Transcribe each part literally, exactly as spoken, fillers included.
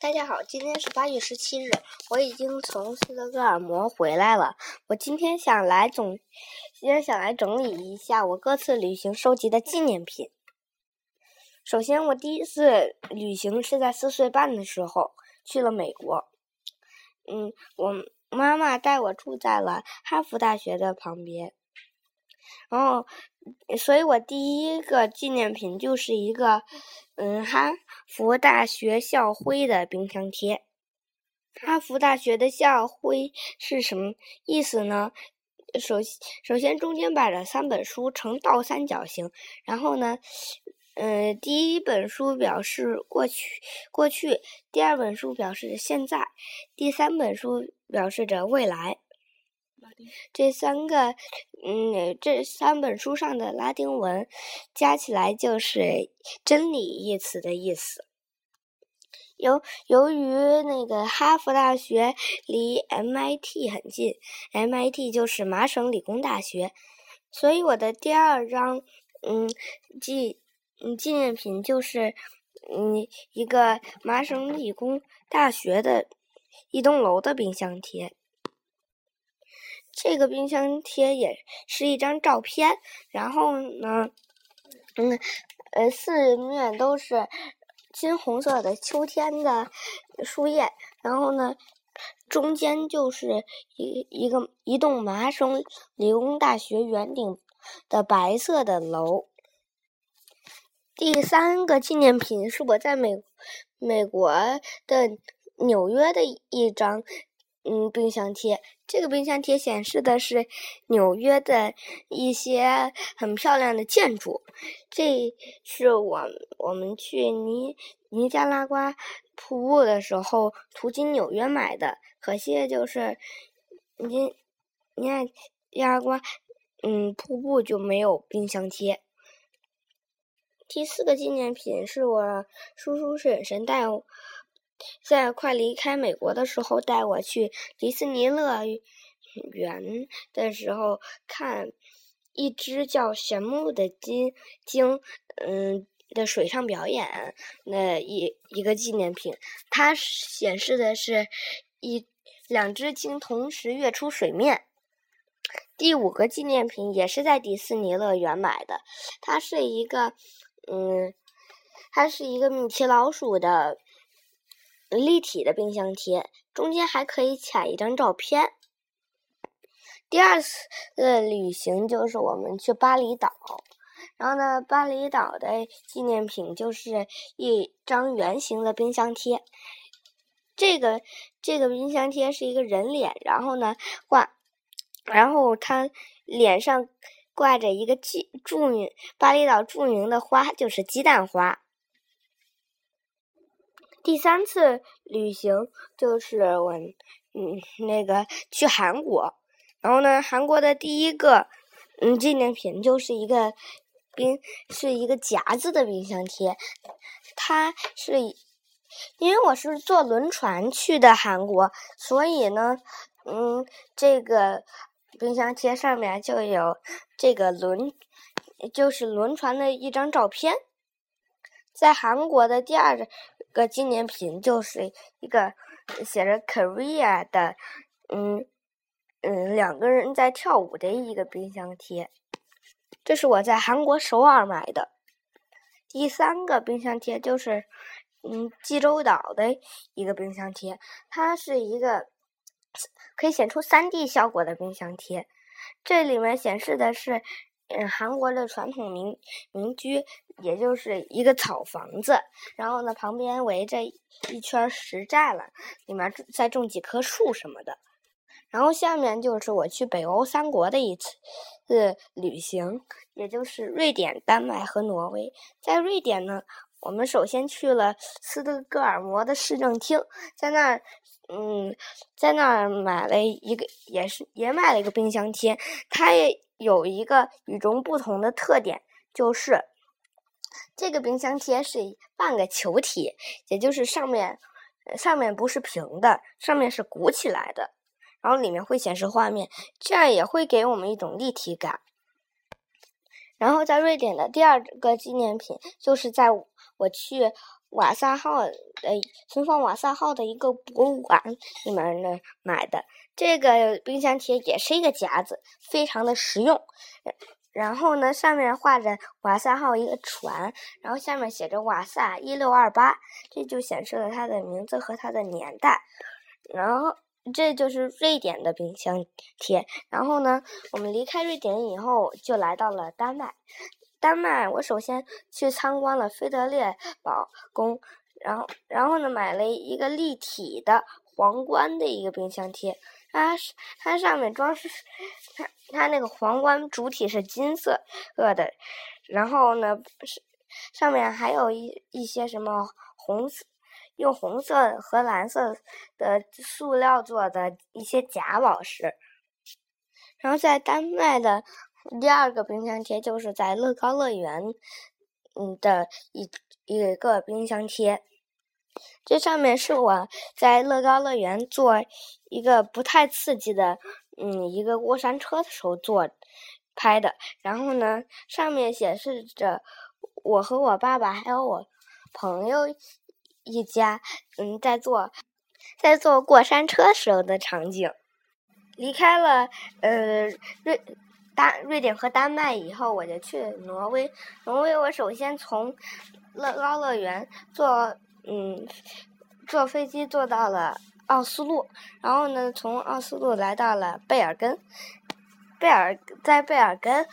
大家好，今天是八月十七日，我已经从斯德哥尔摩回来了。我今天想来总，今天想来整理一下我各次旅行收集的纪念品。首先，我第一次旅行是在四岁半的时候去了美国。嗯，我妈妈带我住在了哈佛大学的旁边，然后，所以我第一个纪念品就是一个。嗯，哈佛大学校徽的冰箱贴。哈佛大学的校徽是什么意思呢？首首先中间摆了三本书呈倒三角形，然后呢，呃，第一本书表示过去，过去；第二本书表示着现在；第三本书表示着未来。这三个，嗯，这三本书上的拉丁文加起来就是“真理”一词的意思。由由于那个哈佛大学离 M I T 很近 ，M I T 就是麻省理工大学，所以我的第二张，嗯，纪嗯纪念品就是，嗯，一个麻省理工大学的一栋楼的冰箱贴。这个冰箱贴也是一张照片，然后呢，嗯，呃，四面都是金红色的秋天的树叶，然后呢，中间就是一一个一栋麻省理工大学圆顶的白色的楼。第三个纪念品是我在美美国的纽约的一张。嗯，冰箱贴。这个冰箱贴显示的是纽约的一些很漂亮的建筑。这是我我们去尼尼加拉瓜瀑布的时候途经纽约买的。可惜就是尼尼加拉瓜嗯瀑布就没有冰箱贴。第四个纪念品是我叔叔婶婶带我。在快离开美国的时候，带我去迪士尼乐园的时候，看一只叫神木的金鲸，嗯的水上表演，那一一个纪念品，它显示的是一两只鲸同时跃出水面。第五个纪念品也是在迪士尼乐园买的，它是一个，嗯，它是一个米奇老鼠的。立体的冰箱贴，中间还可以卡一张照片。第二次的旅行就是我们去巴厘岛，然后呢，巴厘岛的纪念品就是一张圆形的冰箱贴。这个这个冰箱贴是一个人脸，然后呢挂，然后他脸上挂着一个著名巴厘岛著名的花，就是鸡蛋花。第三次旅行就是我，嗯，那个去韩国，然后呢，韩国的第一个，嗯，纪念品就是一个冰，是一个夹子的冰箱贴。它是，因为我是坐轮船去的韩国，所以呢，嗯，这个冰箱贴上面就有这个轮，就是轮船的一张照片。在韩国的第二个纪念品就是一个写着 Korea 的，嗯嗯，两个人在跳舞的一个冰箱贴。这是我在韩国首尔买的。第三个冰箱贴就是，嗯，济州岛的一个冰箱贴，它是一个可以显出 三 D 效果的冰箱贴。这里面显示的是。嗯，韩国的传统民民居，也就是一个草房子，然后呢，旁边围着一圈石栅栏，里面再种几棵树什么的。然后下面就是我去北欧三国的一次旅行，也就是瑞典、丹麦和挪威。在瑞典呢，我们首先去了斯德哥尔摩的市政厅，在那儿。嗯，在那儿买了一个，也是也买了一个冰箱贴。它也有一个与众不同的特点，就是这个冰箱贴是半个球体，也就是上面上面不是平的，上面是鼓起来的，然后里面会显示画面，这样也会给我们一种立体感。然后在瑞典的第二个纪念品，就是在我去瓦萨号的存放瓦萨号的一个博物馆里面呢买的。这个冰箱贴也是一个夹子，非常的实用。然后呢，上面画着瓦萨号一个船，然后下面写着瓦萨一六二八，这就显示了它的名字和它的年代。然后这就是瑞典的冰箱贴。然后呢，我们离开瑞典以后，就来到了丹麦。丹麦，我首先去参观了菲德列堡宫，然后，然后呢，买了一个立体的皇冠的一个冰箱贴。它它上面装饰，它它那个皇冠主体是金色的，然后呢，上面还有一一些什么红色。用红色和蓝色的塑料做的一些假宝石。然后在丹麦的第二个冰箱贴就是在乐高乐园嗯的一一个冰箱贴。这上面是我在乐高乐园做一个不太刺激的嗯一个过山车的时候做拍的。然后呢，上面显示着我和我爸爸还有我朋友一家嗯在坐在坐过山车时候的场景。离开了呃瑞丹瑞典和丹麦以后，我就去挪威。挪威我首先从乐高乐园坐嗯坐飞机坐到了奥斯陆，然后呢从奥斯陆来到了贝尔根。贝尔在贝尔根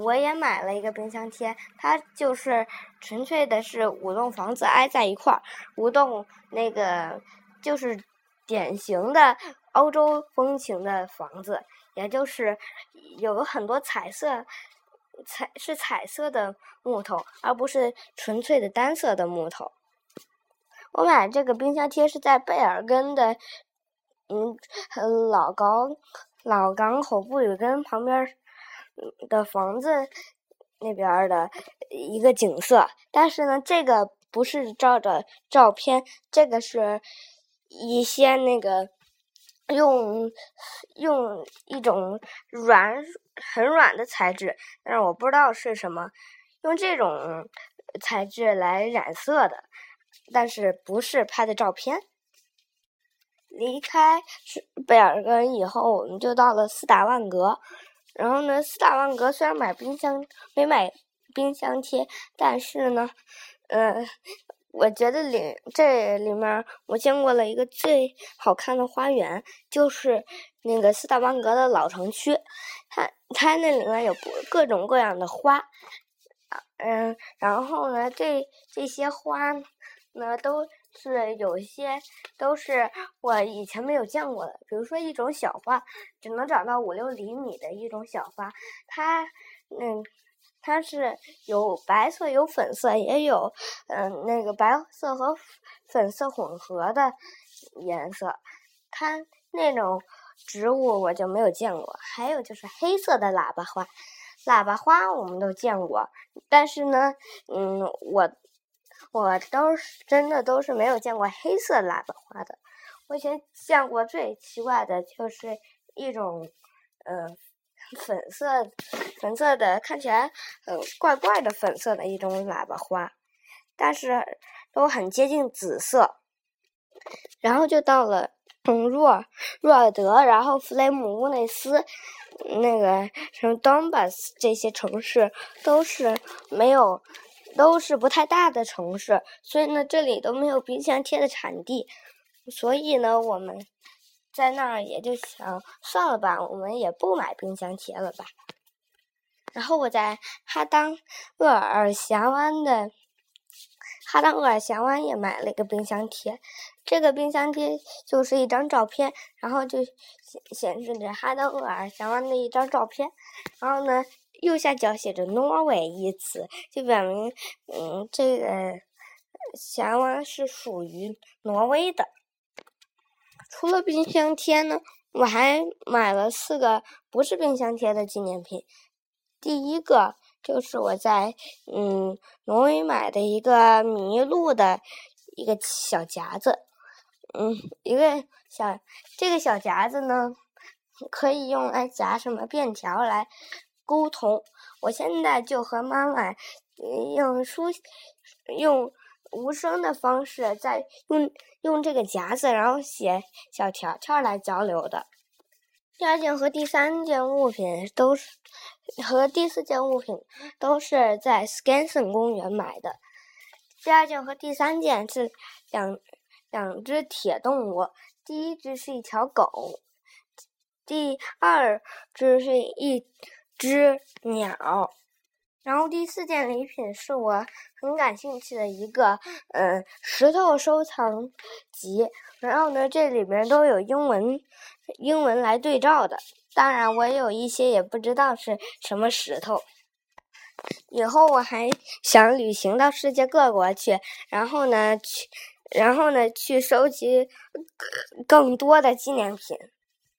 我也买了一个冰箱贴，它就是纯粹的是五栋房子挨在一块儿，五栋那个就是典型的欧洲风情的房子，也就是有很多彩色彩是彩色的木头，而不是纯粹的单色的木头。我买这个冰箱贴是在贝尔根的嗯老港老港口布吕根旁边的房子那边的一个景色，但是呢，这个不是照着照片，这个是一些那个用用一种软很软的材质，但是我不知道是什么，用这种材质来染色的，但是不是拍的照片。离开贝尔根以后，我们就到了斯达万格。然后呢，斯达万格虽然买冰箱没买冰箱贴，但是呢，呃，我觉得里这里面我见过了一个最好看的花园，就是那个斯达万格的老城区，它它那里面有各种各样的花，嗯、呃，然后呢，这这些花呢都。是有些都是我以前没有见过的，比如说一种小花，只能长到五六厘米的一种小花，它嗯它是有白色有粉色，也有嗯、呃、那个白色和粉色混合的颜色，它那种植物我就没有见过。还有就是黑色的喇叭花，喇叭花我们都见过，但是呢嗯我。我都是真的都是没有见过黑色喇叭花的。我以前见过最奇怪的就是一种呃粉色粉色的，看起来呃怪怪的粉色的一种喇叭花，但是都很接近紫色。然后就到了从若若尔德，然后弗雷姆乌内斯，那个什么东巴斯，这些城市都是没有。都是不太大的城市，所以呢，这里都没有冰箱贴的产地，所以呢，我们在那儿也就想算了吧，我们也不买冰箱贴了吧。然后我在哈当厄尔峡湾的哈当厄尔峡湾也买了一个冰箱贴，这个冰箱贴就是一张照片，然后就显示着哈当厄尔峡湾的一张照片，然后呢。右下角写着挪威一词，就表明嗯这个峡湾是属于挪威的。除了冰箱贴呢，我还买了四个不是冰箱贴的纪念品。第一个就是我在嗯挪威买的一个麋鹿的一个小夹子，嗯一个小这个小夹子呢可以用来夹什么便条来沟通，我现在就和妈妈用书用无声的方式，在用用这个夹子，然后写小条条来交流的。第二件和第三件物品都是和第四件物品都是在 Skansen 公园买的。第二件和第三件是两两只铁动物，第一只是一条狗，第二只是一只鸟。然后第四件礼品是我很感兴趣的一个嗯石头收藏集，然后呢这里面都有英文英文来对照的，当然我有一些也不知道是什么石头。以后我还想旅行到世界各国去，然后呢去然后呢去收集更多的纪念品。